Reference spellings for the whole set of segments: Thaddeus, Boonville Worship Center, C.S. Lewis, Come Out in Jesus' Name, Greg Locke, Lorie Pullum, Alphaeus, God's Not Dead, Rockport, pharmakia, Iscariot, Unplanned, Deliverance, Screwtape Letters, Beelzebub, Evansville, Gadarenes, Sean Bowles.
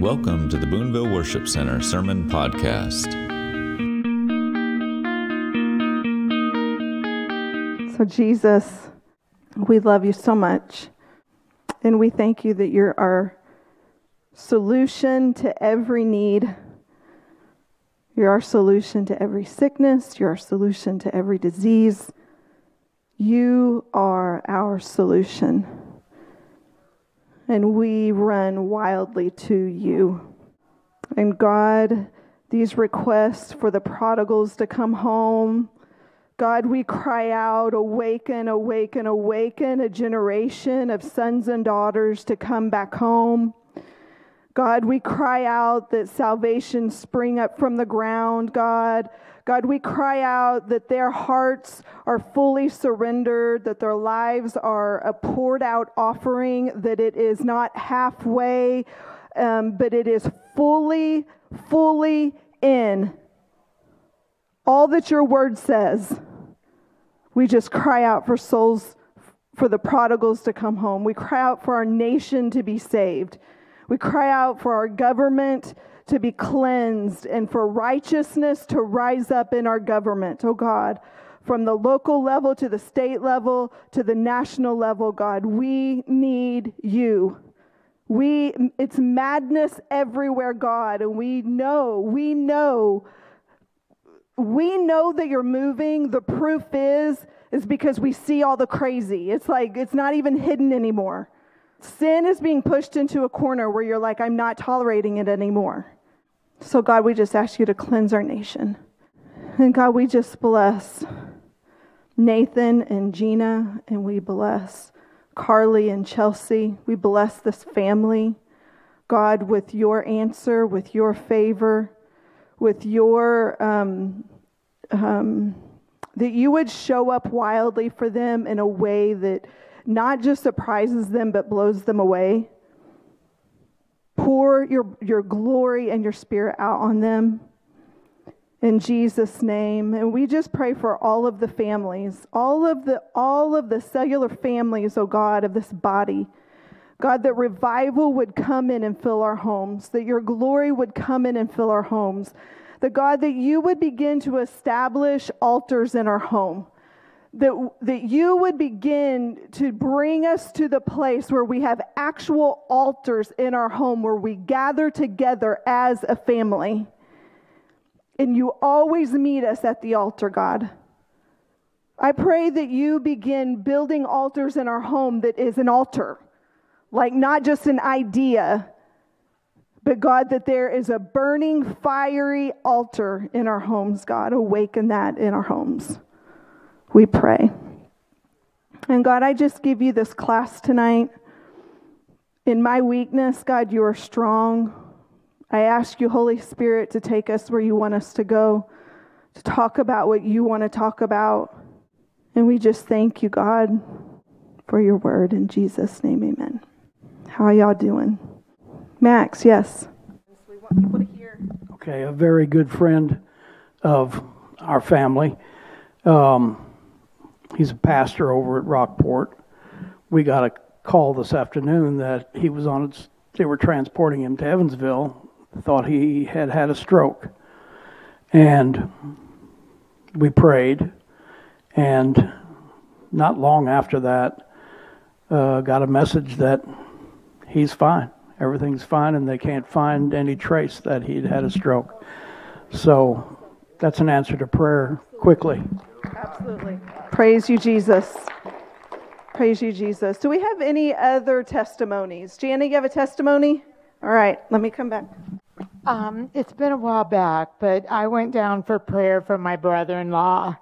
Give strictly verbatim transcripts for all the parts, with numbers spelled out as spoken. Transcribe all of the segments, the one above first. Welcome to the Boonville Worship Center Sermon Podcast. So Jesus, we love you so much, and we thank you that you're our solution to every need. You're our solution to every sickness. You're our solution to every disease. You are our solution. And we run wildly to you. And God, these requests for the prodigals to come home, God, we cry out, awaken, awaken, awaken a generation of sons and daughters to come back home. God, we cry out that salvation spring up from the ground, God. God, we cry out that their hearts are fully surrendered, that their lives are a poured out offering, that it is not halfway, um, but it is fully, fully in. All that your word says. We just cry out for souls, for the prodigals to come home. We cry out for our nation to be saved. We cry out for our government to be cleansed and for righteousness to rise up in our government, oh God, from the local level to the state level to the national level, God, we need you. We, it's madness everywhere, God, and we know, we know, we know that you're moving. The proof is, is because we see all the crazy. It's like, it's not even hidden anymore. Sin is being pushed into a corner where you're like, I'm not tolerating it anymore. So God, we just ask you to cleanse our nation. And God, we just bless Nathan and Gina, and we bless Carly and Chelsea. We bless this family, God, with your answer, with your favor, with your, um, um, that you would show up wildly for them in a way that not just surprises them, but blows them away. Pour your, your glory and your spirit out on them. In Jesus' name. And we just pray for all of the families, all of the all of the cellular families, oh God, of this body. God, that revival would come in and fill our homes, that your glory would come in and fill our homes. That God, that you would begin to establish altars in our home. That, that you would begin to bring us to the place where we have actual altars in our home, where we gather together as a family. And you always meet us at the altar, God. I pray that you begin building altars in our home that is an altar. Like not just an idea, but God, that there is a burning, fiery altar in our homes, God. Awaken that in our homes. We pray. And God, I just give you this class tonight. In my weakness, God, you are strong. I ask you, Holy Spirit, to take us where you want us to go, to talk about what you want to talk about. And we just thank you, God, for your word. In Jesus' name, amen. How are y'all doing? Max, yes. We want people to hear. Okay, a very good friend of our family. Um, He's a pastor over at Rockport. We got a call this afternoon that he was on, they were transporting him to Evansville, thought he had had a stroke. And we prayed. And not long after that, uh, got a message that he's fine. Everything's fine, and they can't find any trace that he'd had a stroke. So that's an answer to prayer quickly. Absolutely. Praise you, Jesus. Praise you, Jesus. Do we have any other testimonies? Jana, you have a testimony? All right, let me come back. Um, it's been a while back, but I went down for prayer for my brother-in-law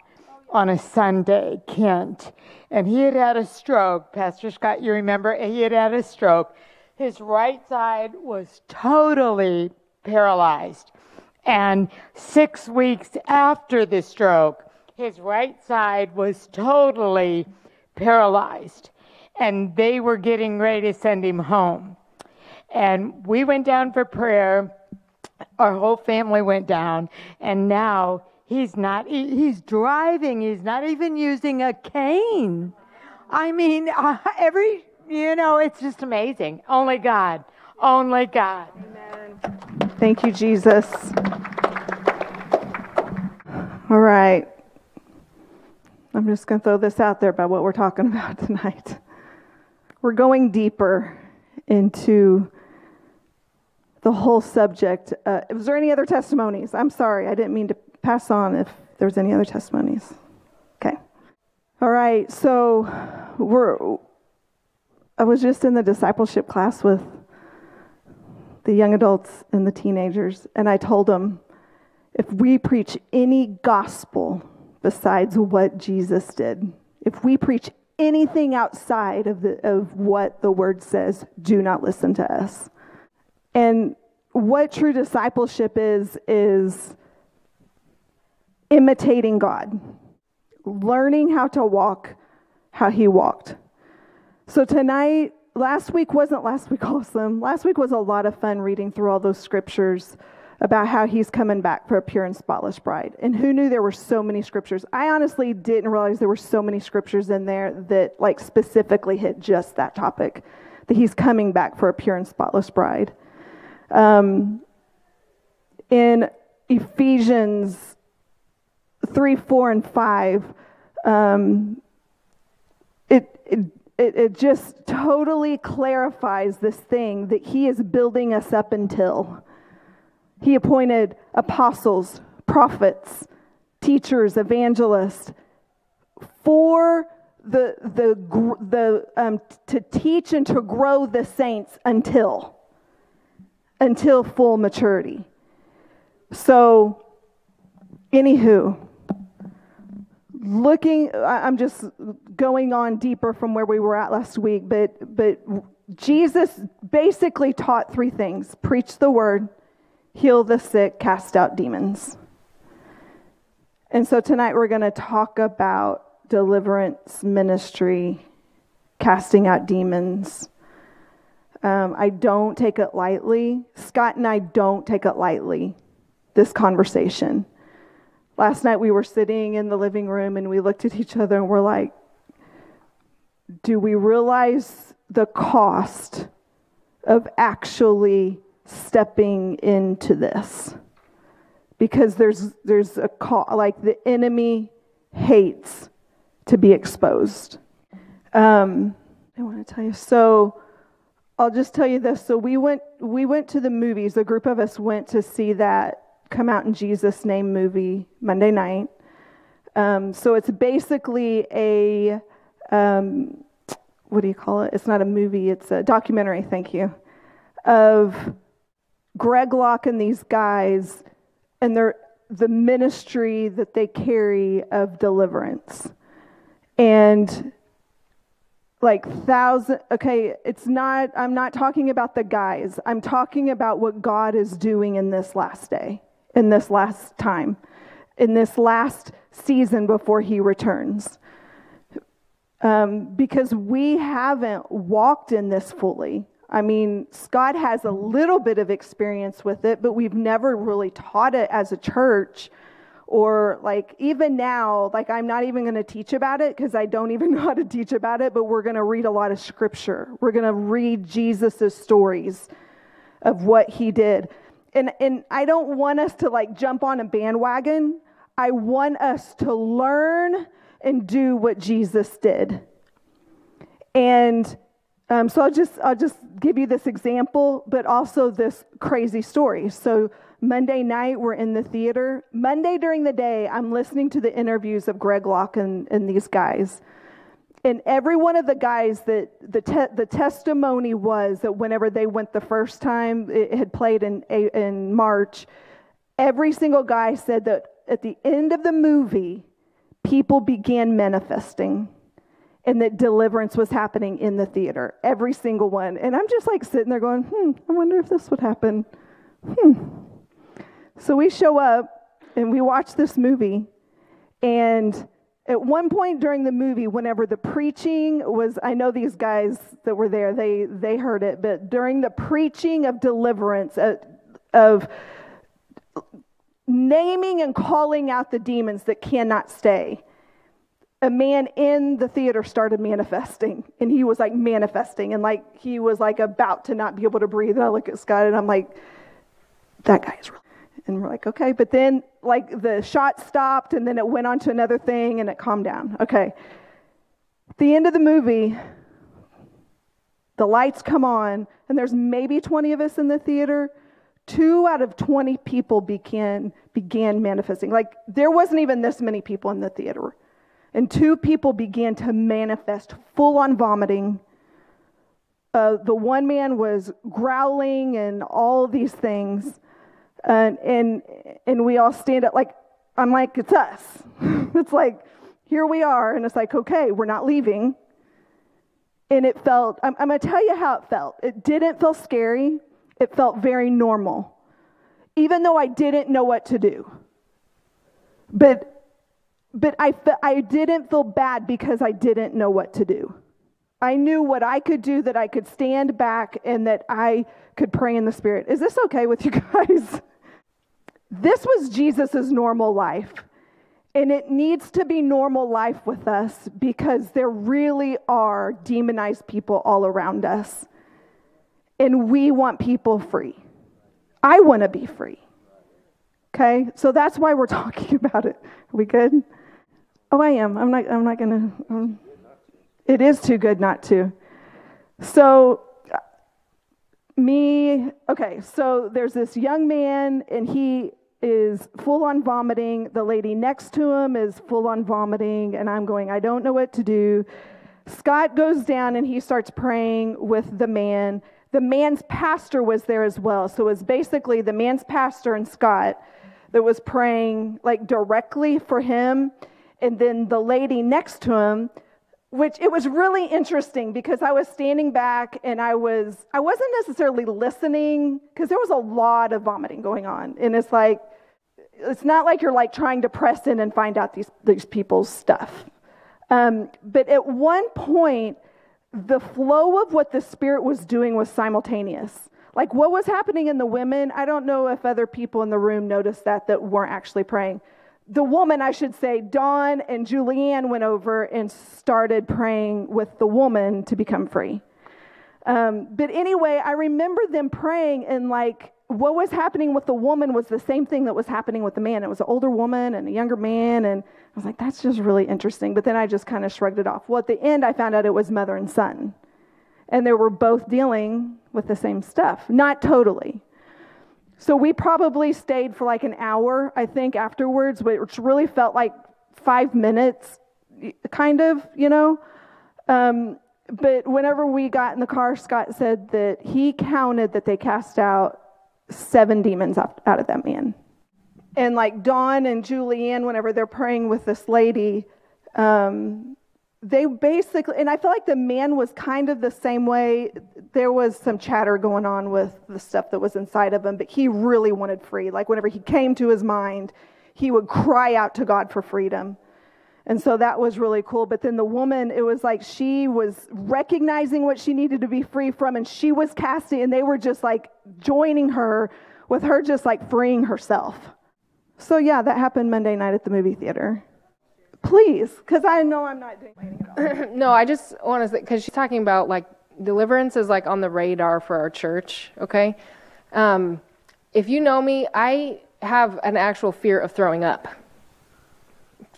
on a Sunday, Kent, and he had had a stroke. Pastor Scott, you remember? He had had a stroke. His right side was totally paralyzed, and six weeks after the stroke, his right side was totally paralyzed, and they were getting ready to send him home. And we went down for prayer. Our whole family went down, and now he's not, he, he's driving. He's not even using a cane. I mean, uh, every, you know, it's just amazing. Only God, only God. Amen. Thank you, Jesus. All right. I'm just going to throw this out there about what we're talking about tonight. We're going deeper into the whole subject. Uh, was there any other testimonies? I'm sorry. I didn't mean to pass on if there's any other testimonies. Okay. All right. So we're... I was just in the discipleship class with the young adults and the teenagers, and I told them, if we preach any gospel besides what Jesus did, if we preach anything outside of the, of what the word says, do not listen to us. And what true discipleship is, is imitating God, learning how to walk how he walked. So tonight, last week wasn't last week awesome. Last week was a lot of fun reading through all those scriptures about how he's coming back for a pure and spotless bride. And who knew there were so many scriptures? I honestly didn't realize there were so many scriptures in there that like specifically hit just that topic, that he's coming back for a pure and spotless bride. Um, in Ephesians three, four, and five, um, it... it It, it just totally clarifies this thing that he is building us up until. He appointed apostles, prophets, teachers, evangelists for the the the um, to teach and to grow the saints until until full maturity. So, anywho. Looking, I'm just going on deeper from where we were at last week, but but Jesus basically taught three things: preach the word, heal the sick, cast out demons. And so tonight we're going to talk about deliverance ministry, casting out demons. Um, I don't take it lightly. Scott and I don't take it lightly, this conversation. Last night we were sitting in the living room and we looked at each other and we're like, do we realize the cost of actually stepping into this? Because there's there's a call, like the enemy hates to be exposed. Um, I want to tell you, so I'll just tell you this. So we went we went to the movies. A group of us went to see that Come Out in Jesus' Name movie Monday night. Um, so it's basically a, um, what do you call it? It's not a movie, it's a documentary, thank you, of Greg Locke and these guys and their the ministry that they carry of deliverance. And like thousand, okay, it's not, I'm not talking about the guys. I'm talking about what God is doing in this last day. In this last time, in this last season before he returns. Um, because we haven't walked in this fully. I mean, Scott has a little bit of experience with it, but we've never really taught it as a church. Or like even now, like I'm not even going to teach about it because I don't even know how to teach about it, but we're going to read a lot of scripture. We're going to read Jesus's stories of what he did. And and I don't want us to like jump on a bandwagon. I want us to learn and do what Jesus did. And um, so I'll just I'll just give you this example, but also this crazy story. So Monday night we're in the theater. Monday during the day I'm listening to the interviews of Greg Locke and, and these guys. And every one of the guys that the te- the testimony was that whenever they went the first time, it had played in in March, every single guy said that at the end of the movie, people began manifesting and that deliverance was happening in the theater. Every single one. And I'm just like sitting there going, hmm, I wonder if this would happen. Hmm. So we show up and we watch this movie, and at one point during the movie, whenever the preaching was, I know these guys that were there, they they heard it, but during the preaching of deliverance, uh, of naming and calling out the demons that cannot stay, a man in the theater started manifesting, and he was like manifesting, and like he was like about to not be able to breathe, and I look at Scott, and I'm like, that guy is real. And we're like, okay. But then, like, the shot stopped, and then it went on to another thing, and it calmed down. Okay. At the end of the movie, the lights come on, and there's maybe twenty of us in the theater. Two out of twenty people began began manifesting. Like, there wasn't even this many people in the theater. And two people began to manifest, full-on vomiting. Uh, the one man was growling and all these things. And, and and we all stand up, like, I'm like, it's us. It's like, here we are. And it's like, okay, we're not leaving. And it felt, I'm, I'm going to tell you how it felt. It didn't feel scary. It felt very normal, even though I didn't know what to do. But but I, I didn't feel bad because I didn't know what to do. I knew what I could do, that I could stand back and that I could pray in the Spirit. Is this okay with you guys? This was Jesus's normal life, and it needs to be normal life with us because there really are demonized people all around us. And we want people free. I want to be free. Okay? So that's why we're talking about it. Are we good? Oh, I am. I'm not I'm not going to um, It is too good not to. So me, okay, so there's this young man and he is full on vomiting. The lady next to him is full on vomiting and I'm going, I don't know what to do. Scott goes down and he starts praying with the man. The man's pastor was there as well. So it was basically the man's pastor and Scott that was praying like directly for him. And then the lady next to him, which it was really interesting because I was standing back and I was, I wasn't necessarily listening because there was a lot of vomiting going on. And it's like, it's not like you're like trying to press in and find out these, these people's stuff. Um, but at one point, the flow of what the Spirit was doing was simultaneous. Like what was happening in the women, I don't know if other people in the room noticed that that weren't actually praying. The woman, I should say, Dawn and Julianne went over and started praying with the woman to become free. Um, but anyway, I remember them praying and like what was happening with the woman was the same thing that was happening with the man. It was an older woman and a younger man. And I was like, that's just really interesting. But then I just kind of shrugged it off. Well, at the end, I found out it was mother and son. And they were both dealing with the same stuff. Not totally. So we probably stayed for like an hour, I think, afterwards, which really felt like five minutes, kind of, you know. Um, but whenever we got in the car, Scott said that he counted that they cast out seven demons out of that man. And like Dawn and Julianne, whenever they're praying with this lady, um, they basically, and I feel like the man was kind of the same way. There was some chatter going on with the stuff that was inside of him, but he really wanted free. Like whenever he came to his mind, he would cry out to God for freedom. And so that was really cool. But then the woman, it was like she was recognizing what she needed to be free from, and she was casting, and they were just like joining her with her just like freeing herself. So yeah, that happened Monday night at the movie theater. Please, because I know I'm not doing it at all. No, I just want to say, because she's talking about like deliverance is like on the radar for our church, okay? Um, if you know me, I have an actual fear of throwing up.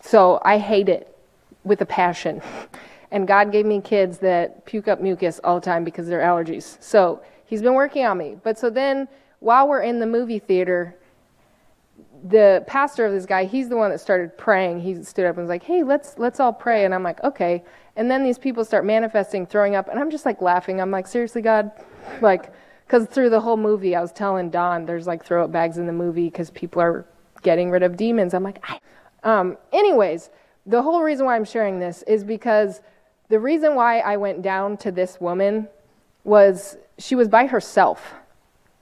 So I hate it with a passion. And God gave me kids that puke up mucus all the time because of their allergies. So he's been working on me. But so then while we're in the movie theater, the pastor of this guy, he's the one that started praying. He stood up and was like, hey, let's let's all pray. And I'm like, okay. And then these people start manifesting, throwing up. And I'm just like laughing. I'm like, seriously, God? Like, because through the whole movie, I was telling Don, there's like throw up bags in the movie because people are getting rid of demons. I'm like, I... Um, anyways, the whole reason why I'm sharing this is because the reason why I went down to this woman was she was by herself.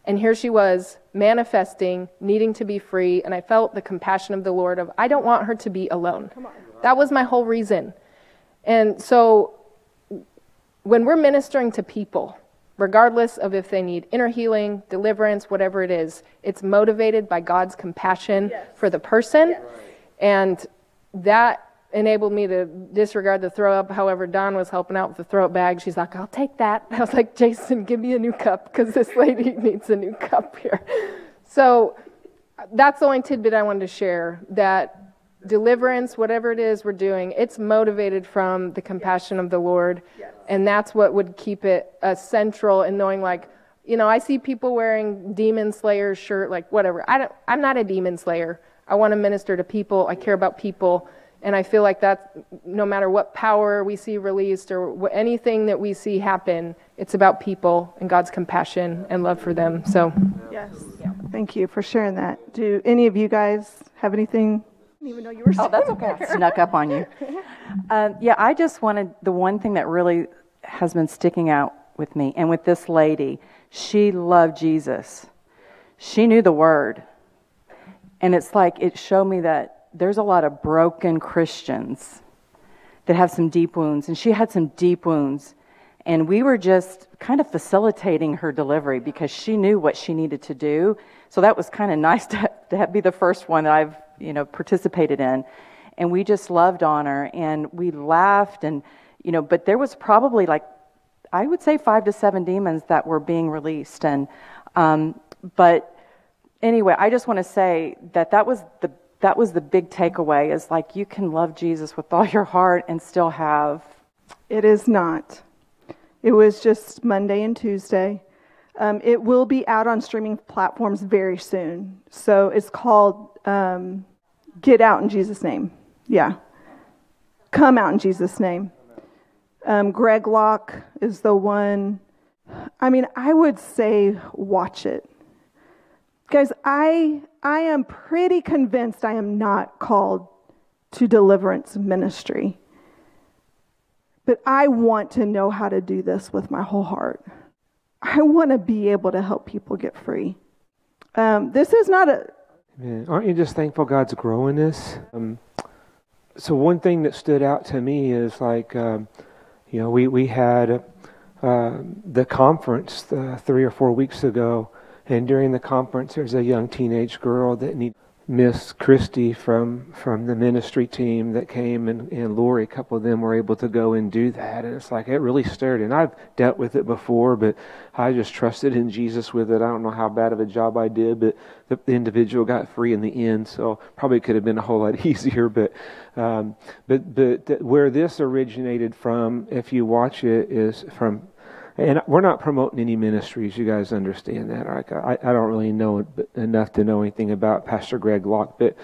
And here she was manifesting, needing to be free. And I felt the compassion of the Lord of, I don't want her to be alone. That was my whole reason. And so when we're ministering to people, regardless of if they need inner healing, deliverance, whatever it is, it's motivated by God's compassion yes. for the person. Yes. And that enabled me to disregard the throw up. However, Dawn was helping out with the throw up bag. She's like, I'll take that. I was like, Jason, give me a new cup because this lady needs a new cup here. So that's the only tidbit I wanted to share, that deliverance, whatever it is we're doing, it's motivated from the compassion of the Lord. Yes. And that's what would keep it uh, central in knowing, like, you know, I see people wearing demon slayer shirt, like whatever. I don't, I'm not a demon slayer. I want to minister to people. I care about people. And I feel like that's, no matter what power we see released or anything that we see happen, it's about people and God's compassion and love for them. So, yes. Thank you for sharing that. Do any of you guys have anything? I didn't even know you were oh, that's okay. I snuck up on you. Um, yeah, I just wanted, the one thing that really has been sticking out with me, and with this lady, she loved Jesus. She knew the word. And it's like, it showed me that there's a lot of broken Christians that have some deep wounds, and she had some deep wounds, and we were just kind of facilitating her delivery because she knew what she needed to do. So that was kind of nice to, to be the first one that I've, you know, participated in, and we just loved on her and we laughed, and, you know, but there was probably, like, I would say five to seven demons that were being released, and um, but anyway, I just want to say that that was the That was the big takeaway, is like, you can love Jesus with all your heart and still have. It is not. It was just Monday and Tuesday. Um, it will be out on streaming platforms very soon. So it's called um, Get Out in Jesus' Name. Yeah. Come Out in Jesus' Name. Um, Greg Locke is the one. I mean, I would say watch it. Guys, I I am pretty convinced I am not called to deliverance ministry. But I want to know how to do this with my whole heart. I want to be able to help people get free. Um, this is not a... Man, aren't you just thankful God's growing this? Um, so one thing that stood out to me is, like, um, you know, we, we had uh, the conference uh, three or four weeks ago. And during the conference, there's a young teenage girl that needed Miss Christie from from the ministry team that came, and, and Lori, a couple of them were able to go and do that. And it's like, it really stirred. And I've dealt with it before, but I just trusted in Jesus with it. I don't know how bad of a job I did, but the, the individual got free in the end. So probably could have been a whole lot easier. But, um, but, but where this originated from, if you watch it, is from... And we're not promoting any ministries. You guys understand that. Like, I, I don't really know enough to know anything about Pastor Greg Locke, but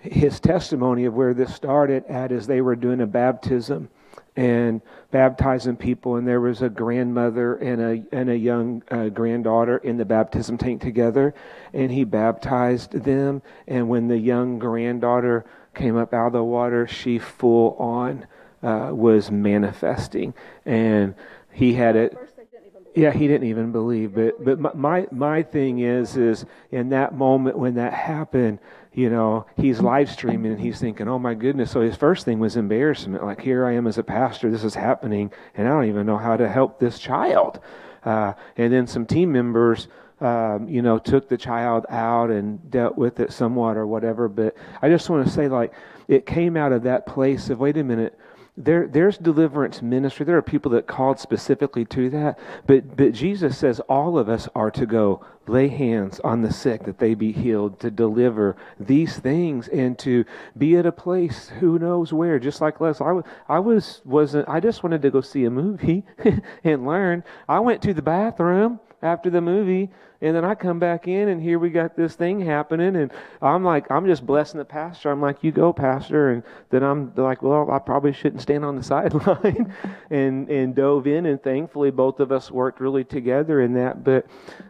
his testimony of where this started at is they were doing a baptism and baptizing people, and there was a grandmother and a and a young uh, granddaughter in the baptism tank together, and he baptized them. And when the young granddaughter came up out of the water, she full on uh, was manifesting, and he had it. Yeah, he didn't even believe, but but my my thing is is in that moment when that happened, you know, he's live streaming and he's thinking, oh my goodness. So his first thing was embarrassment, like, here I am as a pastor, this is happening, and I don't even know how to help this child. Uh, and then some team members, um, you know, took the child out and dealt with it somewhat or whatever. But I just want to say, like, it came out of that place of, wait a minute. There, there's deliverance ministry. There are people that called specifically to that. But, but Jesus says all of us are to go lay hands on the sick that they be healed, to deliver these things, and to be at a place who knows where. Just like Les, I, I was wasn't. I just wanted to go see a movie and learn. I went to the bathroom after the movie, and then I come back in, and here we got this thing happening, and I'm like, I'm just blessing the pastor. I'm like, you go, pastor. And then I'm like, well, I probably shouldn't stand on the sideline, and and dove in, and thankfully both of us worked really together in that. But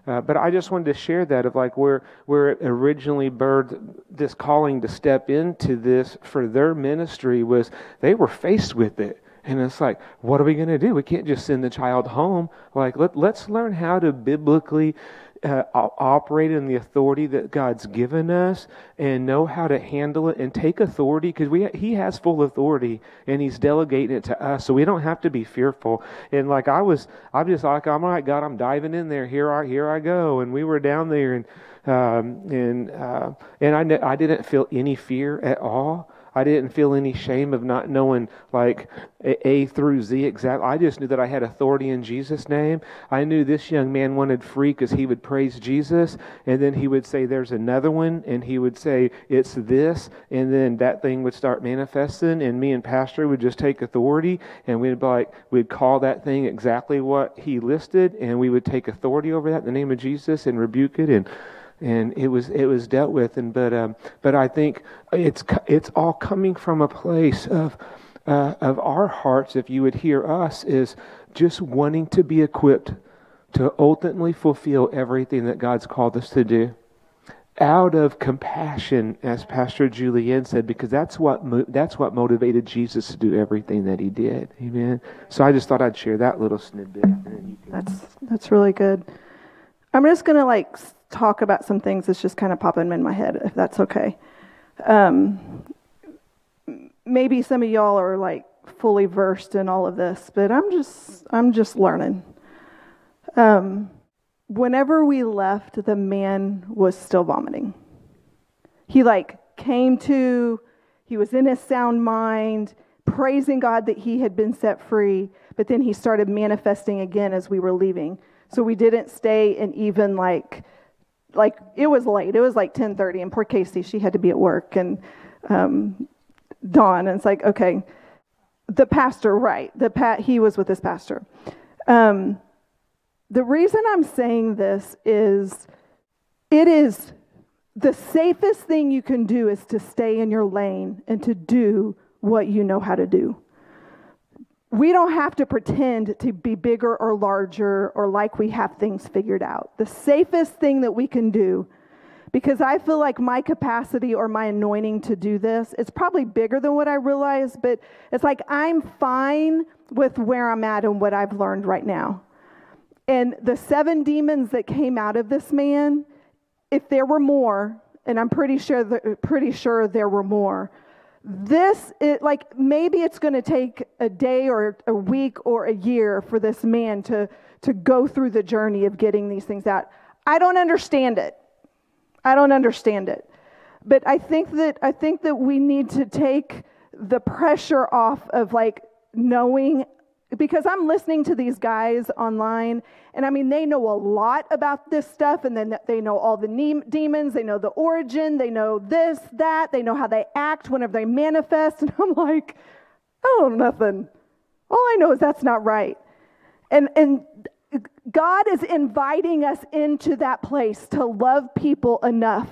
uh, but I just wanted to share that, of like, where where it originally birthed this calling to step into this for their ministry was they were faced with it. And it's like, what are we going to do? We can't just send the child home. Like, let, let's learn how to biblically uh, operate in the authority that God's given us, and know how to handle it and take authority, because we He has full authority, and He's delegating it to us, so we don't have to be fearful. And like I was, I'm just like, I'm all right, God, I'm diving in there. Here I here I go. And we were down there, and um, and uh, and I I didn't feel any fear at all. I didn't feel any shame of not knowing like A through Z exactly. I just knew that I had authority in Jesus' name. I knew this young man wanted free because he would praise Jesus, and then he would say, there's another one, and he would say, it's this, and then that thing would start manifesting, and me and Pastor would just take authority, and we'd be like, we'd call that thing exactly what he listed, and we would take authority over that in the name of Jesus and rebuke it, and And it was it was dealt with, and but um, but I think it's it's all coming from a place of uh, of our hearts. If you would hear us, is just wanting to be equipped to ultimately fulfill everything that God's called us to do, out of compassion, as Pastor Julianne said, because that's what mo- that's what motivated Jesus to do everything that he did. Amen. So I just thought I'd share that little snippet. And then you can... That's that's really good. I'm just gonna like. talk about some things that's just kind of popping in my head, if that's okay. Um, maybe some of y'all are like fully versed in all of this, but I'm just I'm just learning. Um, whenever we left, the man was still vomiting. He like came to, he was in his sound mind, praising God that he had been set free, but then he started manifesting again as we were leaving. So we didn't stay and even like Like, it was late. It was like ten thirty, and poor Casey, she had to be at work, and um, Dawn, and it's like, okay, the pastor, right, the pat, he was with his pastor. Um, the reason I'm saying this is it is the safest thing you can do is to stay in your lane and to do what you know how to do. We don't have to pretend to be bigger or larger or like we have things figured out. The safest thing that we can do, because I feel like my capacity or my anointing to do this is probably bigger than what I realize, but it's like I'm fine with where I'm at and what I've learned right now. And the seven demons that came out of this man, if there were more, and I'm pretty sure that, pretty sure there were more, This, it, like, maybe it's going to take a day or a week or a year for this man to, to go through the journey of getting these things out. I don't understand it. I don't understand it. But I think that I think that we need to take the pressure off of, like, knowing, because I'm listening to these guys online, and I mean, they know a lot about this stuff, and then they know all the ne- demons, they know the origin, they know this, that, they know how they act whenever they manifest, and I'm like, I don't know nothing. All I know is that's not right. And and God is inviting us into that place to love people enough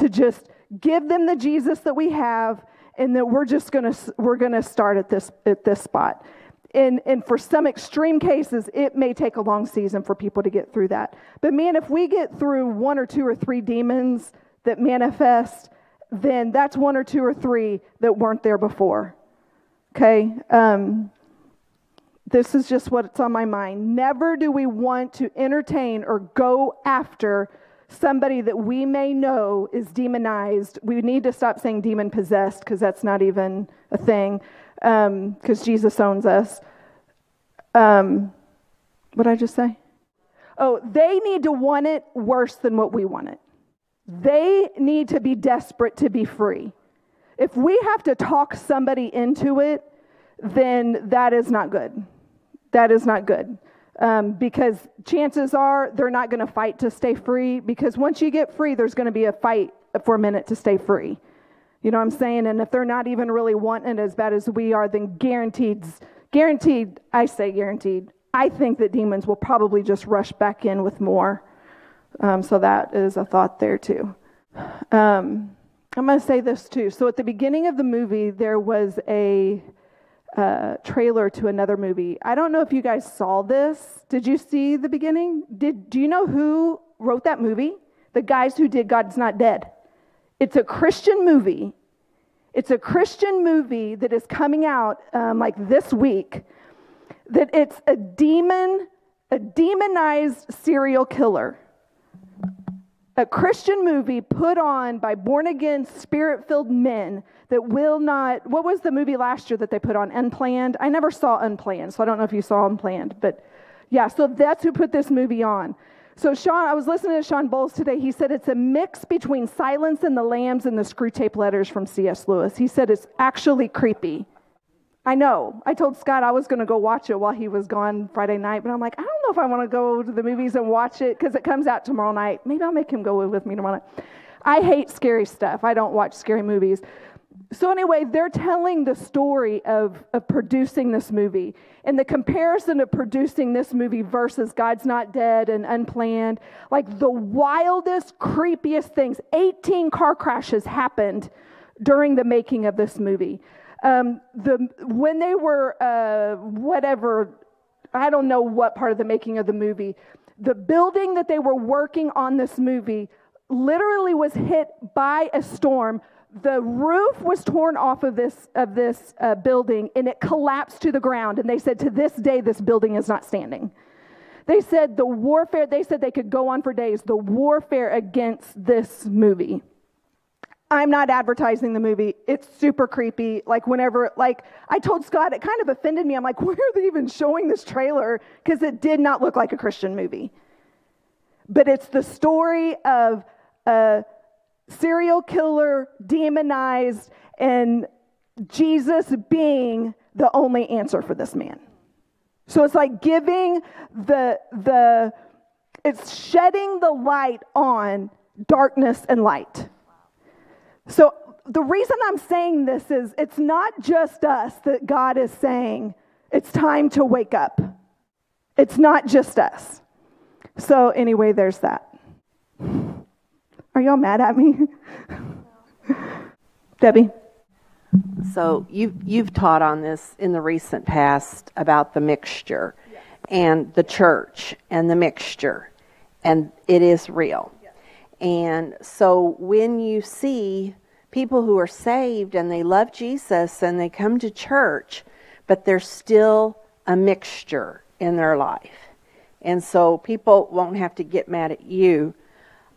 to just give them the Jesus that we have, and that we're just gonna we're gonna start at this at this spot. And, and for some extreme cases, it may take a long season for people to get through that. But man, if we get through one or two or three demons that manifest, then that's one or two or three that weren't there before. Okay? Um, this is just what's on my mind. Never do we want to entertain or go after somebody that we may know is demonized. We need to stop saying demon possessed, because that's not even a thing. Um, because Jesus owns us. Um, what did I just say? Oh, they need to want it worse than what we want it. They need to be desperate to be free. If we have to talk somebody into it, then that is not good. That is not good. Um, because chances are they're not going to fight to stay free, because once you get free, there's going to be a fight for a minute to stay free. You know what I'm saying? And if they're not even really wanting it as bad as we are, then guaranteed, guaranteed, I say guaranteed, I think that demons will probably just rush back in with more. Um, so that is a thought there too. Um, I'm going to say this too. So at the beginning of the movie, there was a uh, trailer to another movie. I don't know if you guys saw this. Did you see the beginning? Did, do you know who wrote that movie? The guys who did God's Not Dead. It's a Christian movie. It's a Christian movie that is coming out um, like this week. That it's a demon, a demonized serial killer. A Christian movie put on by born-again, spirit-filled men that will not... What was the movie last year that they put on? Unplanned? I never saw Unplanned, so I don't know if you saw Unplanned. But yeah, so that's who put this movie on. So Sean, I was listening to Sean Bowles today. He said it's a mix between Silence and the Lambs and the Screwtape Letters from C S Lewis. He said it's actually creepy. I know. I told Scott I was going to go watch it while he was gone Friday night, but I'm like, I don't know if I want to go to the movies and watch it because it comes out tomorrow night. Maybe I'll make him go with me tomorrow night. I hate scary stuff. I don't watch scary movies. So anyway, they're telling the story of, of producing this movie and the comparison of producing this movie versus God's Not Dead and Unplanned, like the wildest, creepiest things. eighteen car crashes happened during the making of this movie. Um, the when they were uh, whatever, I don't know what part of the making of the movie, the building that they were working on this movie literally was hit by a storm. The roof was torn off of this of this uh, building, and it collapsed to the ground. And they said, to this day, this building is not standing. They said the warfare, they said they could go on for days, the warfare against this movie. I'm not advertising the movie. It's super creepy. Like whenever, like I told Scott, it kind of offended me. I'm like, why are they even showing this trailer? Because it did not look like a Christian movie. But it's the story of a serial killer, demonized, and Jesus being the only answer for this man. So it's like giving the, the it's shedding the light on darkness and light. So the reason I'm saying this is it's not just us that God is saying, it's time to wake up. It's not just us. So anyway, there's that. Are y'all mad at me? Debbie? So you've, you've taught on this in the recent past about the mixture yes. and the church and the mixture, and it is real. Yes. And so when you see people who are saved and they love Jesus and they come to church, but there's still a mixture in their life. And so people won't have to get mad at you.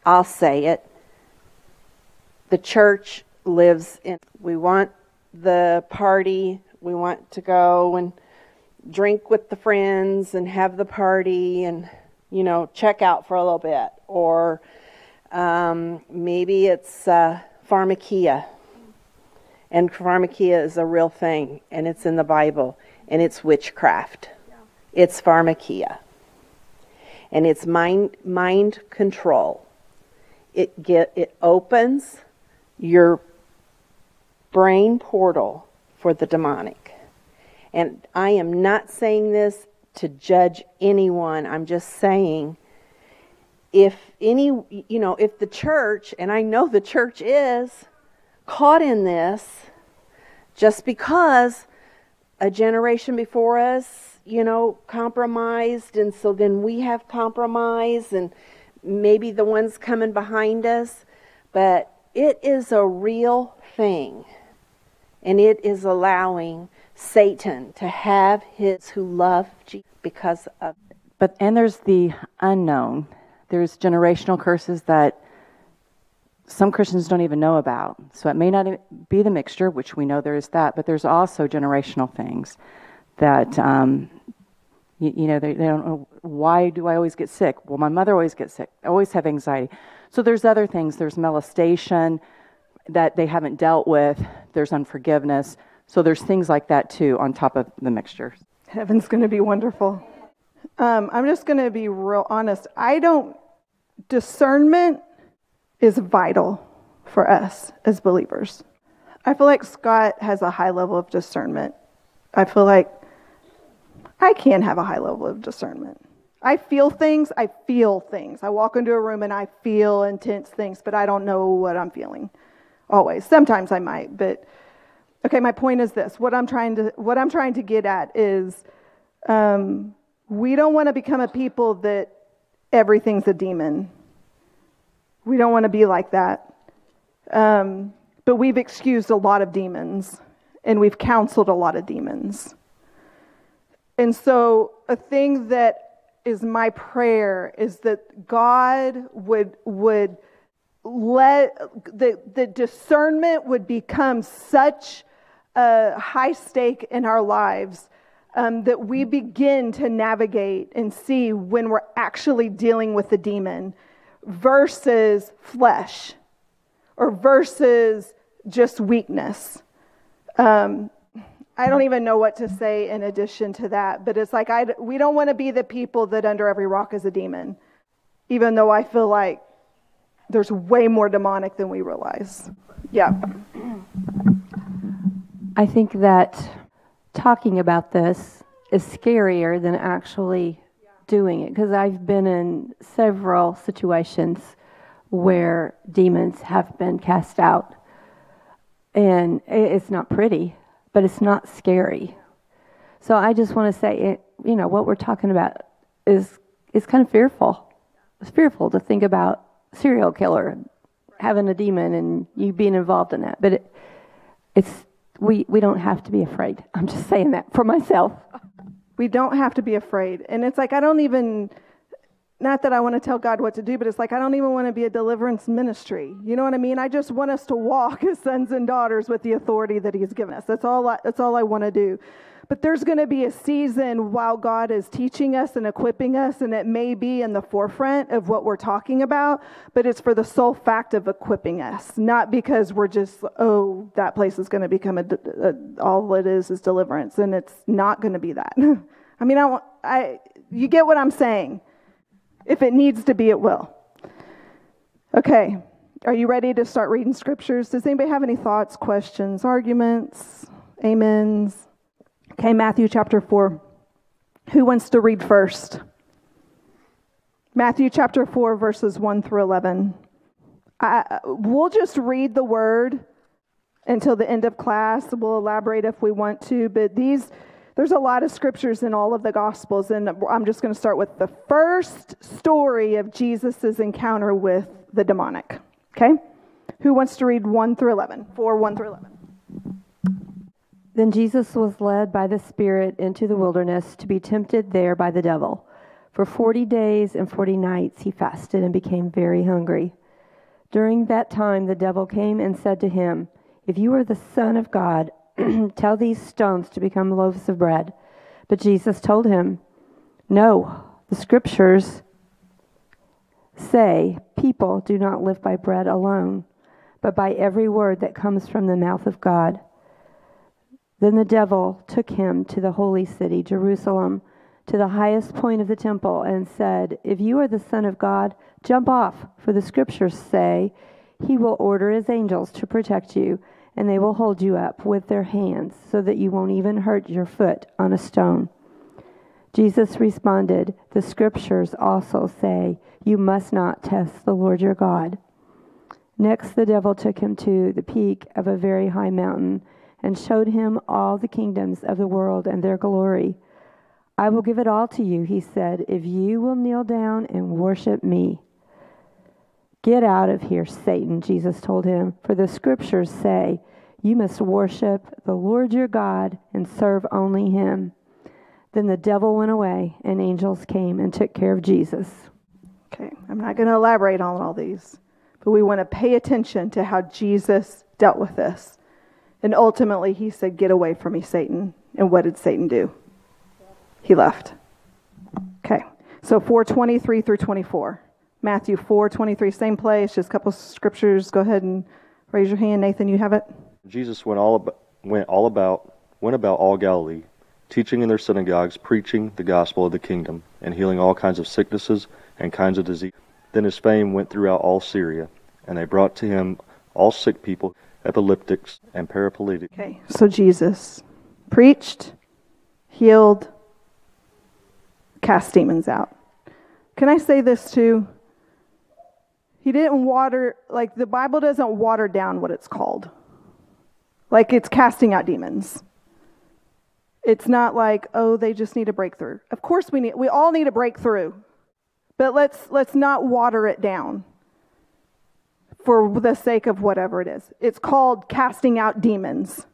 I'll say it. The church lives in, we want the party. We want to go and drink with the friends and have the party and, you know, check out for a little bit. Or um, maybe it's uh, pharmakia. And pharmakia is a real thing, and it's in the Bible, and it's witchcraft. Yeah. It's pharmakia. And it's mind mind control. It get it opens your brain portal for the demonic. And I am not saying this to judge anyone. I'm just saying, if any, you know, if the church, and I know the church is caught in this, just because a generation before us, you know, compromised, and so then we have compromise, and maybe the ones coming behind us, but it is a real thing, and it is allowing Satan to have his who love Jesus because of it. But, and there's the unknown. There's generational curses that some Christians don't even know about, so it may not be the mixture, which we know there is that, but there's also generational things that, um, you, you know, they, they don't know, why do I always get sick? Well, my mother always gets sick. I always have anxiety. So there's other things. There's molestation that they haven't dealt with. There's unforgiveness. So there's things like that, too, on top of the mixture. Heaven's going to be wonderful. Um, I'm just going to be real honest. I don't, discernment is vital for us as believers. I feel like Scott has a high level of discernment. I feel like I can have a high level of discernment. I feel things, I feel things. I walk into a room and I feel intense things, but I don't know what I'm feeling always. Sometimes I might, but okay, my point is this. What I'm trying to what I'm trying to get at is um, we don't want to become a people that everything's a demon. We don't want to be like that. Um, but we've excused a lot of demons, and we've counseled a lot of demons. And so a thing that is my prayer is that God would would let the, the discernment would become such a high stake in our lives um, that we begin to navigate and see when we're actually dealing with the demon versus flesh or versus just weakness. Um, I don't even know what to say in addition to that, but it's like I, we don't want to be the people that under every rock is a demon, even though I feel like there's way more demonic than we realize. Yeah. I think that talking about this is scarier than actually doing it, because I've been in several situations where demons have been cast out, and it's not pretty, but it's not scary. So I just want to say, it, you know, what we're talking about is is kind of fearful. It's fearful to think about serial killer having a demon and you being involved in that. But it, it's we we don't have to be afraid. I'm just saying that for myself. We don't have to be afraid. And it's like, I don't even, not that I want to tell God what to do, but it's like, I don't even want to be a deliverance ministry. You know what I mean? I just want us to walk as sons and daughters with the authority that he's given us. That's all I, that's all I want to do. But there's going to be a season while God is teaching us and equipping us, and it may be in the forefront of what we're talking about, but it's for the sole fact of equipping us, not because we're just, oh, that place is going to become a, a all it is is deliverance, and it's not going to be that. I mean, I, I, you get what I'm saying. If it needs to be, it will. Okay, are you ready to start reading scriptures? Does anybody have any thoughts, questions, arguments, amens? Okay, Matthew chapter four. Who wants to read first? Matthew chapter four, verses one through eleven. I, we'll just read the word until the end of class. We'll elaborate if we want to, but these, there's a lot of scriptures in all of the Gospels, and I'm just going to start with the first story of Jesus' encounter with the demonic. Okay? Who wants to read one through eleven? four, one through eleven. Then Jesus was led by the Spirit into the wilderness to be tempted there by the devil. For forty days and forty nights he fasted and became very hungry. During that time the devil came and said to him, "If you are the Son of God, tell these stones to become loaves of bread." But Jesus told him, "No, the scriptures say people do not live by bread alone, but by every word that comes from the mouth of God." Then the devil took him to the holy city, Jerusalem, to the highest point of the temple, and said, "If you are the Son of God, jump off, for the scriptures say, he will order his angels to protect you, and they will hold you up with their hands, so that you won't even hurt your foot on a stone." Jesus responded, "The scriptures also say, you must not test the Lord your God." Next, the devil took him to the peak of a very high mountain, and showed him all the kingdoms of the world and their glory. "I will give it all to you," he said, "if you will kneel down and worship me." "Get out of here, Satan," Jesus told him, "for the scriptures say, you must worship the Lord your God and serve only him." Then the devil went away, and angels came and took care of Jesus. Okay, I'm not going to elaborate on all these, but we want to pay attention to how Jesus dealt with this. And ultimately, he said, "Get away from me, Satan." And what did Satan do? He left. Okay, so four twenty-three through twenty-four. Matthew four twenty-three, same place, just a couple scriptures. Go ahead and raise your hand. Nathan, you have it? Jesus went all about, went all about, went about all Galilee, teaching in their synagogues, preaching the gospel of the kingdom, and healing all kinds of sicknesses and kinds of disease. Then his fame went throughout all Syria, and they brought to him all sick people, epileptics, and paraplegics. Okay, so Jesus preached, healed, cast demons out. Can I say this too? He didn't water, like the Bible doesn't water down what it's called. Like it's casting out demons. It's not like, oh, they just need a breakthrough. Of course we need, we all need a breakthrough. But let's let's not water it down for the sake of whatever it is. It's called casting out demons.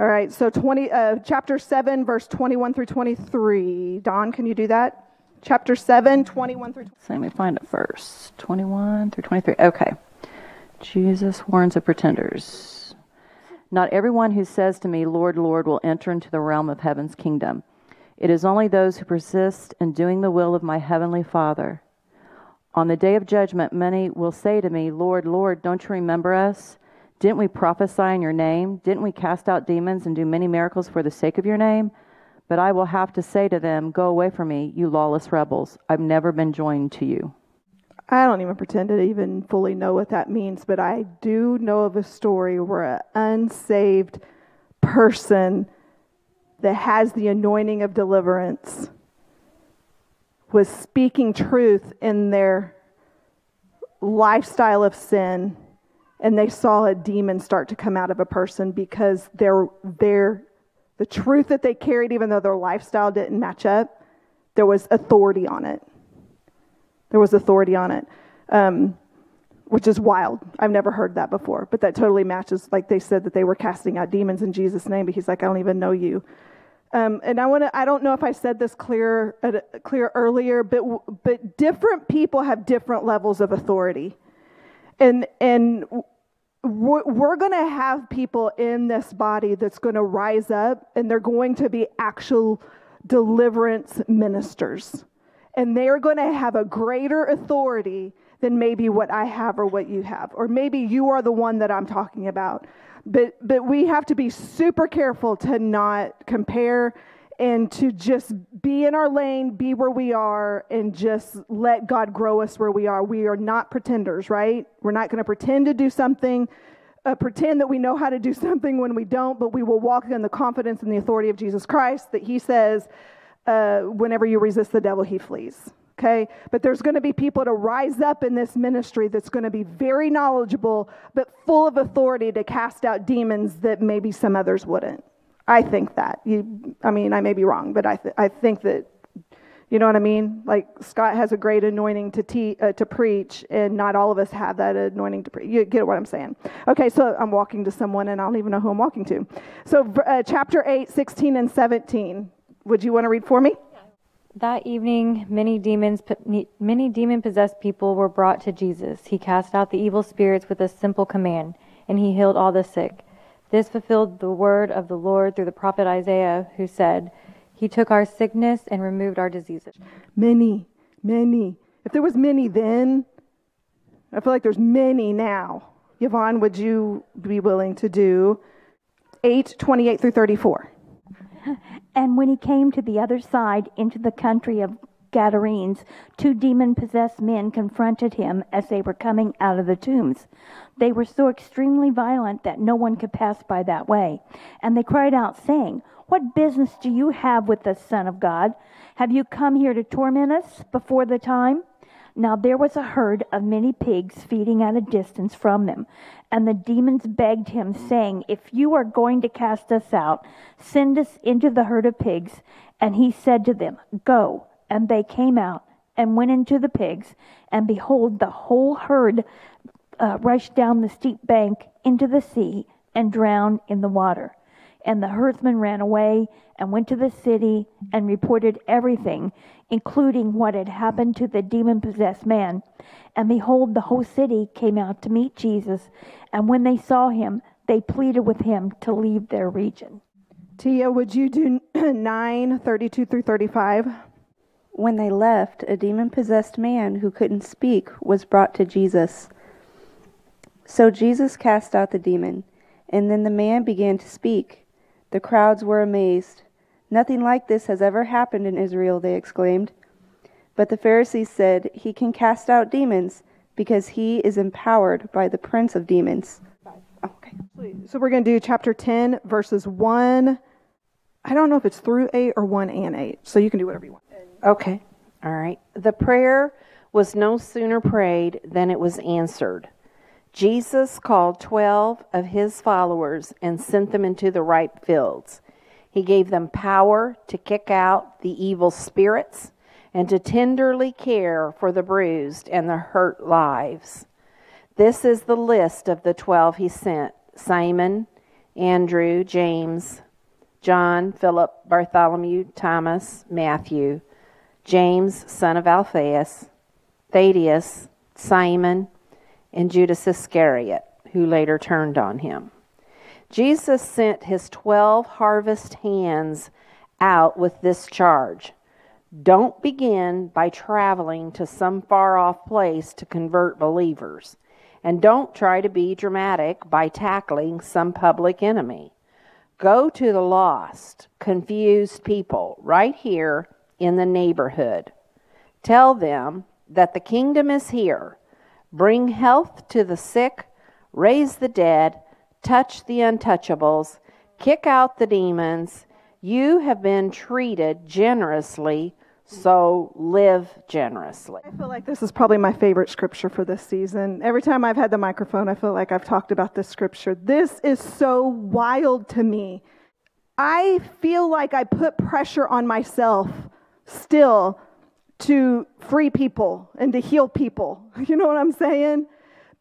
All right, so twenty, uh, chapter seven, verse twenty-one through twenty-three. Don, can you do that? Chapter seven, twenty-one through twenty-three. So let me find it first. twenty-one through twenty-three. Okay. Jesus warns of pretenders. Not everyone who says to me, Lord, Lord, will enter into the realm of heaven's kingdom. It is only those who persist in doing the will of my heavenly Father. On the day of judgment, many will say to me, Lord, Lord, don't you remember us? Didn't we prophesy in your name? Didn't we cast out demons and do many miracles for the sake of your name? But I will have to say to them, go away from me, you lawless rebels. I've never been joined to you. I don't even pretend to even fully know what that means, but I do know of a story where an unsaved person that has the anointing of deliverance was speaking truth in their lifestyle of sin, and they saw a demon start to come out of a person because their their the truth that they carried, even though their lifestyle didn't match up, there was authority on it. There was authority on it, um, which is wild. I've never heard that before, but that totally matches. Like they said that they were casting out demons in Jesus' name, but he's like, I don't even know you. Um, and I want to, I don't know if I said this clear, uh, clear earlier, but, but different people have different levels of authority. And, and we're, we're going to have people in this body that's going to rise up, and they're going to be actual deliverance ministers. And they're going to have a greater authority than maybe what I have or what you have. Or maybe you are the one that I'm talking about. But but we have to be super careful to not compare and to just be in our lane, be where we are, and just let God grow us where we are. We are not pretenders, right? We're not going to pretend to do something, uh, pretend that we know how to do something when we don't, but we will walk in the confidence and the authority of Jesus Christ that he says, uh, whenever you resist the devil, he flees. Okay, but there's going to be people to rise up in this ministry that's going to be very knowledgeable, but full of authority to cast out demons that maybe some others wouldn't. I think that. You, I mean, I may be wrong, but I th- I think that, you know what I mean? Like Scott has a great anointing to te- uh, to preach, and not all of us have that anointing to preach. You get what I'm saying? Okay, so I'm walking to someone, and I don't even know who I'm walking to. So uh, chapter eight, sixteen and seventeen. Would you want to read for me? That evening, many demons, many demon-possessed people were brought to Jesus. He cast out the evil spirits with a simple command, and he healed all the sick. This fulfilled the word of the Lord through the prophet Isaiah, who said, he took our sickness and removed our diseases. Many, many. If there was many then, I feel like there's many now. Yvonne, would you be willing to do eight, twenty-eight through thirty-four? And when he came to the other side into the country of Gadarenes, two demon-possessed men confronted him as they were coming out of the tombs. They were so extremely violent that no one could pass by that way. And they cried out, saying, what business do you have with the Son of God? Have you come here to torment us before the time? Now there was a herd of many pigs feeding at a distance from them, and the demons begged him, saying, if you are going to cast us out, send us into the herd of pigs. And he said to them, go. And they came out and went into the pigs, and behold, the whole herd uh, rushed down the steep bank into the sea and drowned in the water. And the herdsmen ran away and went to the city and reported everything, including what had happened to the demon-possessed man. And behold, the whole city came out to meet Jesus. And when they saw him, they pleaded with him to leave their region. Tia, would you do nine, thirty-two through thirty-five? When they left, a demon-possessed man who couldn't speak was brought to Jesus. So Jesus cast out the demon, and then the man began to speak. The crowds were amazed. Nothing like this has ever happened in Israel, they exclaimed. But the Pharisees said, he can cast out demons because he is empowered by the prince of demons. Okay. So we're going to do chapter ten, verses one. I don't know if it's through eight or one and eight. So you can do whatever you want. Okay. All right. The prayer was no sooner prayed than it was answered. Jesus called twelve of his followers and sent them into the ripe fields. He gave them power to kick out the evil spirits and to tenderly care for the bruised and the hurt lives. This is the list of the twelve he sent: Simon, Andrew, James, John, Philip, Bartholomew, Thomas, Matthew, James, son of Alphaeus, Thaddeus, Simon, and Judas Iscariot, who later turned on him. Jesus sent his twelve harvest hands out with this charge. Don't begin by traveling to some far-off place to convert believers. And don't try to be dramatic by tackling some public enemy. Go to the lost, confused people right here in the neighborhood. Tell them that the kingdom is here. Bring health to the sick, raise the dead, touch the untouchables, kick out the demons. You have been treated generously, so live generously. I feel like this is probably my favorite scripture for this season. Every time I've had the microphone, I feel like I've talked about this scripture. This is so wild to me. I feel like I put pressure on myself still to free people and to heal people. You know what I'm saying?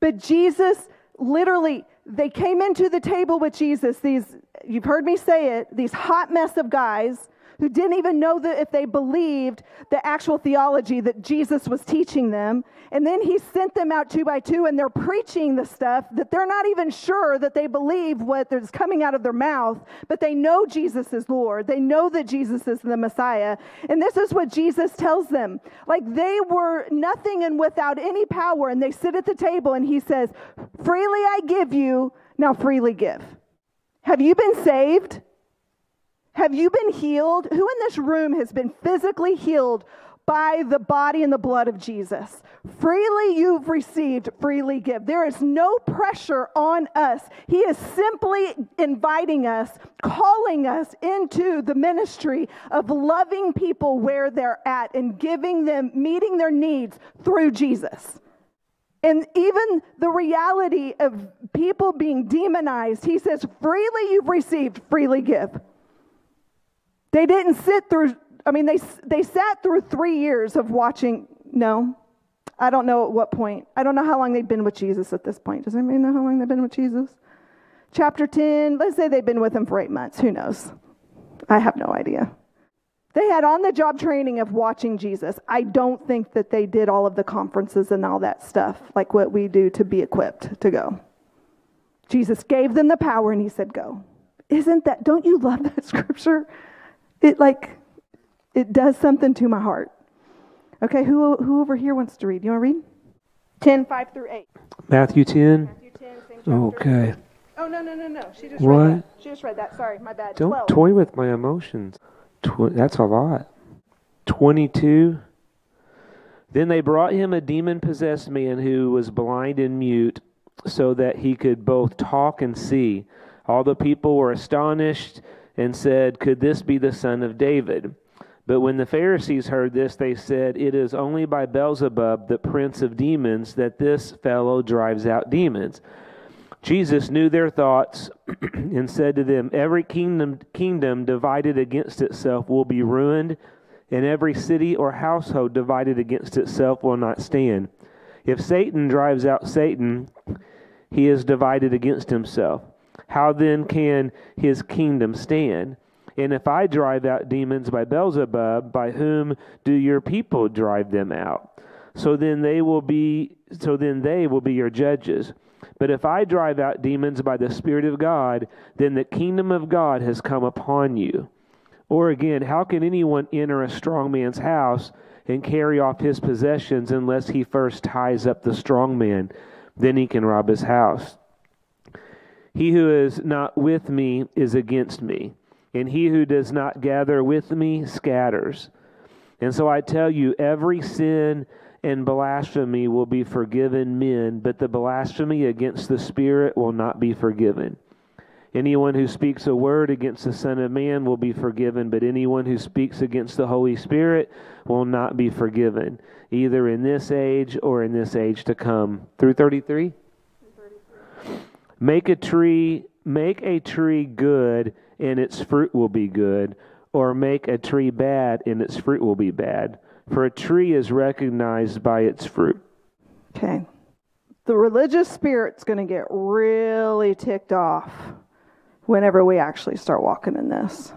But Jesus, literally, they came into the table with Jesus. These, you've heard me say it, these hot mess of guys who didn't even know that if they believed the actual theology that Jesus was teaching them. And then he sent them out two by two, and they're preaching the stuff that they're not even sure that they believe what is coming out of their mouth, but they know Jesus is Lord. They know that Jesus is the Messiah. And this is what Jesus tells them. Like, they were nothing and without any power, and they sit at the table, and he says, freely I give you, now freely give. Have you been saved? Have you been healed? Who in this room has been physically healed by the body and the blood of Jesus? Freely you've received, freely give. There is no pressure on us. He is simply inviting us, calling us into the ministry of loving people where they're at and giving them, meeting their needs through Jesus. And even the reality of people being demonized, he says, freely you've received, freely give. They didn't sit through, I mean, they they sat through three years of watching, no, I don't know at what point. I don't know how long they've been with Jesus at this point. Does anybody know how long they've been with Jesus? Chapter ten, let's say they've been with him for eight months. Who knows? I have no idea. They had on-the-job training of watching Jesus. I don't think that they did all of the conferences and all that stuff, like what we do to be equipped to go. Jesus gave them the power, and he said, go. Isn't that, don't you love that scripture? It like, it does something to my heart. Okay, who who over here wants to read? You want to read? ten, five through eight. Matthew ten? Matthew ten, same chapter. Okay. Oh, no, no, no, no. She just what? read that. She just read that. Sorry, my bad. Don't twelve. Toy with my emotions. Tw- that's a lot. twenty-two. Then they brought him a demon-possessed man who was blind and mute, so that he could both talk and see. All the people were astonished and said, could this be the son of David? But when the Pharisees heard this, they said, it is only by Beelzebub, the prince of demons, that this fellow drives out demons. Jesus knew their thoughts and said to them, every kingdom, kingdom divided against itself will be ruined, and every city or household divided against itself will not stand. If Satan drives out Satan, he is divided against himself. How then can his kingdom stand? And if I drive out demons by Beelzebub, by whom do your people drive them out? So then they will be so then they will be your judges. But if I drive out demons by the Spirit of God, then the kingdom of God has come upon you. Or again, how can anyone enter a strong man's house and carry off his possessions unless he first ties up the strong man? Then he can rob his house. He who is not with me is against me, and he who does not gather with me scatters. And so I tell you, every sin and blasphemy will be forgiven men, but the blasphemy against the Spirit will not be forgiven. Anyone who speaks a word against the Son of Man will be forgiven, but anyone who speaks against the Holy Spirit will not be forgiven, either in this age or in this age to come. Through thirty-three? Make a tree, make a tree good, and its fruit will be good, or make a tree bad, and its fruit will be bad. For a tree is recognized by its fruit. Okay. The religious spirit's going to get really ticked off whenever we actually start walking in this.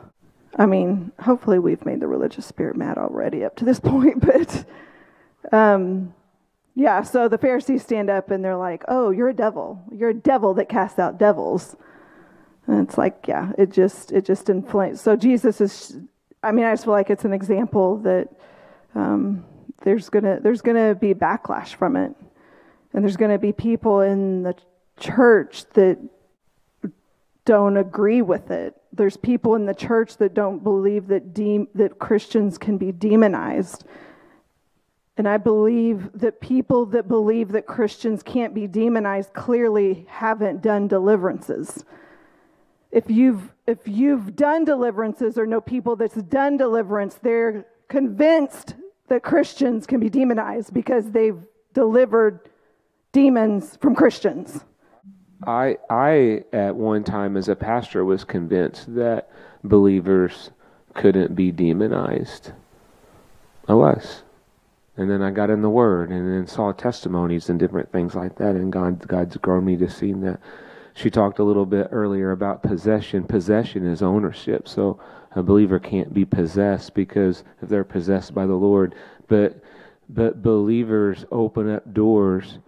I mean, hopefully we've made the religious spirit mad already up to this point, but um yeah, so the Pharisees stand up and they're like, oh, you're a devil. You're a devil that casts out devils. And it's like, yeah, it just it just inflames. So Jesus is, I mean, I just feel like it's an example that um, there's gonna there's gonna be backlash from it, and there's gonna be people in the church that don't agree with it. There's people in the church that don't believe that de- that Christians can be demonized. And I believe that people that believe that Christians can't be demonized clearly haven't done deliverances. If you've if you've done deliverances or know people that's done deliverance, they're convinced that Christians can be demonized because they've delivered demons from Christians. I I at one time as a pastor was convinced that believers couldn't be demonized. I was. And then I got in the Word and then saw testimonies and different things like that. And God, God's grown me to see that. She talked a little bit earlier about possession. Possession is ownership. So a believer can't be possessed because if they're possessed by the Lord. But, but believers open up doors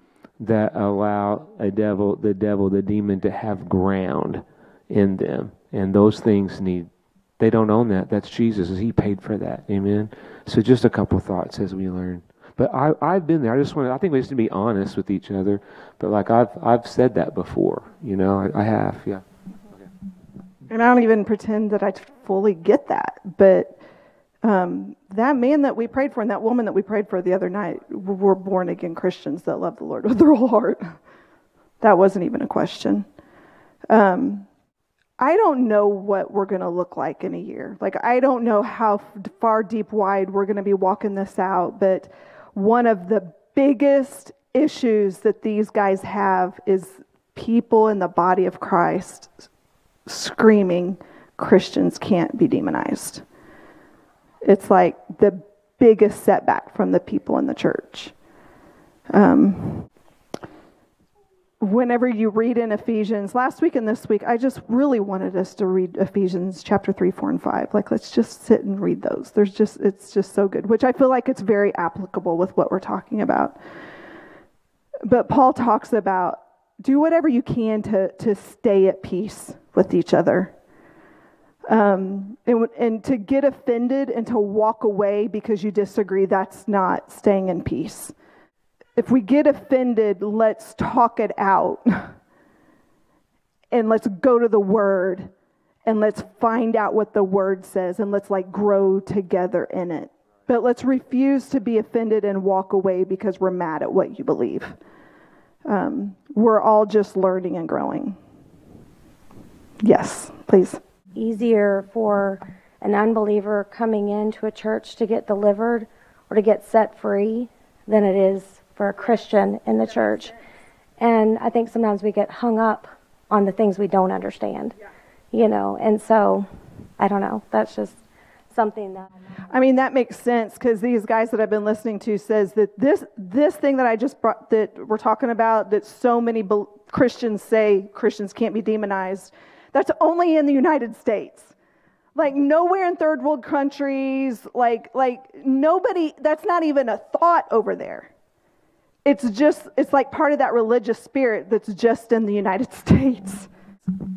that allow a devil, the devil, the demon to have ground in them. And those things need, they don't own that. That's Jesus. He paid for that. Amen. So just a couple thoughts as we learn. But I, I've been there. I just want to, I think we just need to be honest with each other. But like I've I've said that before. You know, I, I have. Yeah. Okay. And I don't even pretend that I fully get that. But um, that man that we prayed for and that woman that we prayed for the other night were born again Christians that love the Lord with their whole heart. That wasn't even a question. Um I don't know what we're going to look like in a year. Like, I don't know how far, deep, wide we're going to be walking this out. But one of the biggest issues that these guys have is people in the body of Christ screaming, Christians can't be demonized. It's like the biggest setback from the people in the church. Um Whenever you read in Ephesians, last week and this week, I just really wanted us to read Ephesians chapter three, four, and five. Like, let's just sit and read those. There's just, it's just so good, which I feel like it's very applicable with what we're talking about. But Paul talks about, do whatever you can to, to stay at peace with each other. Um, and, and to get offended and to walk away because you disagree, that's not staying in peace. If we get offended, let's talk it out and let's go to the Word and let's find out what the Word says and let's like grow together in it. But let's refuse to be offended and walk away because we're mad at what you believe. Um, we're all just learning and growing. Yes, please. Easier for an unbeliever coming into a church to get delivered or to get set free than it is for a Christian in the church. And I think sometimes we get hung up on the things we don't understand, you know, and so I don't know, that's just something that I mean that makes sense, because these guys that I've been listening to says that this this thing that I just brought, that we're talking about, that so many be- Christians say Christians can't be demonized, that's only in the United States. Like, nowhere in third world countries, like like nobody, that's not even a thought over there. It's just, it's like part of that religious spirit that's just in the United States.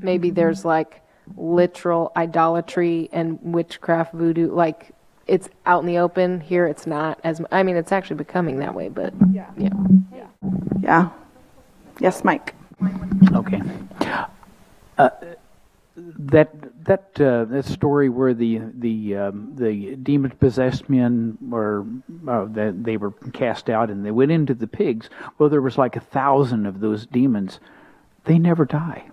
Maybe there's like literal idolatry and witchcraft, voodoo, like it's out in the open. Here it's not as, I mean, it's actually becoming that way, but yeah. Yeah. Yeah. Yeah. Yes, Mike. Okay. Uh, that that uh, that story where the the um, the demon possessed men were uh, that they were cast out and they went into the pigs. Well, there was like a thousand of those demons. They never die.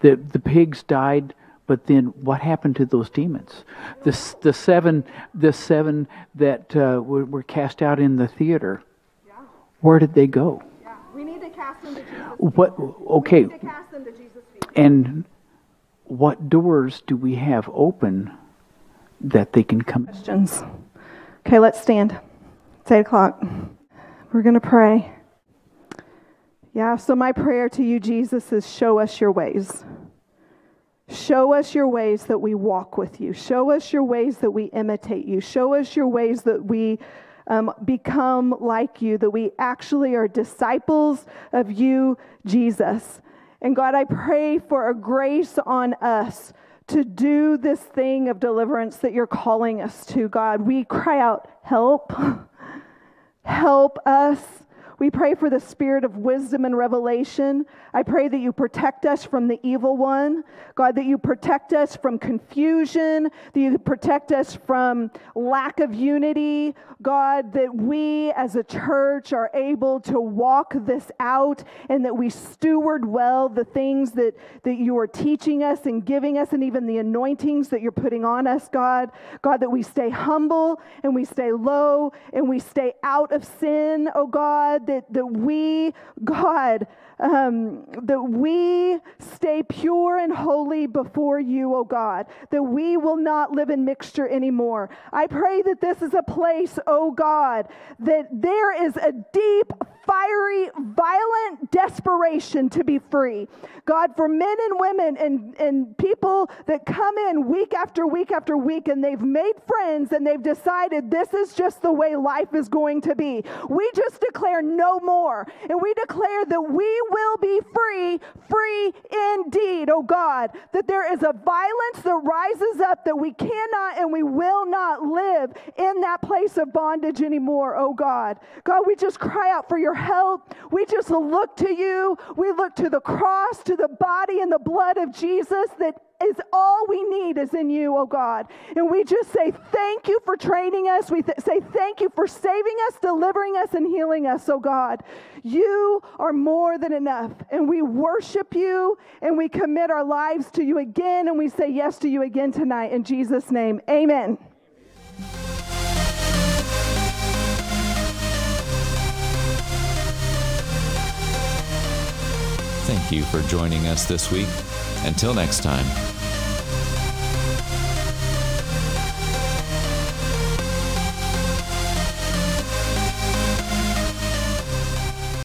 The the pigs died, but then what happened to those demons? The the seven the seven that uh, were, were cast out in the theater. Yeah. Where did they go? Yeah. We need to cast them to Jesus. What? Okay. We need to cast them to Jesus. And what doors do we have open that they can come? Questions. Okay, let's stand. It's eight o'clock. We're going to pray. Yeah, so my prayer to you, Jesus, is show us your ways. Show us your ways that we walk with you. Show us your ways that we imitate you. Show us your ways that we um, become like you, that we actually are disciples of you, Jesus. And God, I pray for a grace on us to do this thing of deliverance that you're calling us to, God. We cry out, help, help us. We pray for the spirit of wisdom and revelation. I pray that you protect us from the evil one. God, that you protect us from confusion, that you protect us from lack of unity. God, that we as a church are able to walk this out and that we steward well the things that, that you are teaching us and giving us and even the anointings that you're putting on us, God. God, that we stay humble and we stay low and we stay out of sin, oh God. That, that we, God, um, that we stay pure and holy before you, oh God, that we will not live in mixture anymore. I pray that this is a place, oh God, that there is a deep, fiery, violent desperation to be free. God, for men and women and, and people that come in week after week after week and they've made friends and they've decided this is just the way life is going to be. We just declare no more. And we declare that we will be free, free indeed, oh God, that there is a violence that rises up that we cannot and we will not live in that place of bondage anymore, oh God. God, we just cry out for your help. We just look to you. We look to the cross, to the body and the blood of Jesus that is all we need is in you, oh God. And we just say thank you for training us. We th- say thank you for saving us, delivering us, and healing us, oh God. You are more than enough. And we worship you, and we commit our lives to you again, and we say yes to you again tonight. In Jesus' name, amen. Thank you for joining us this week. Until next time.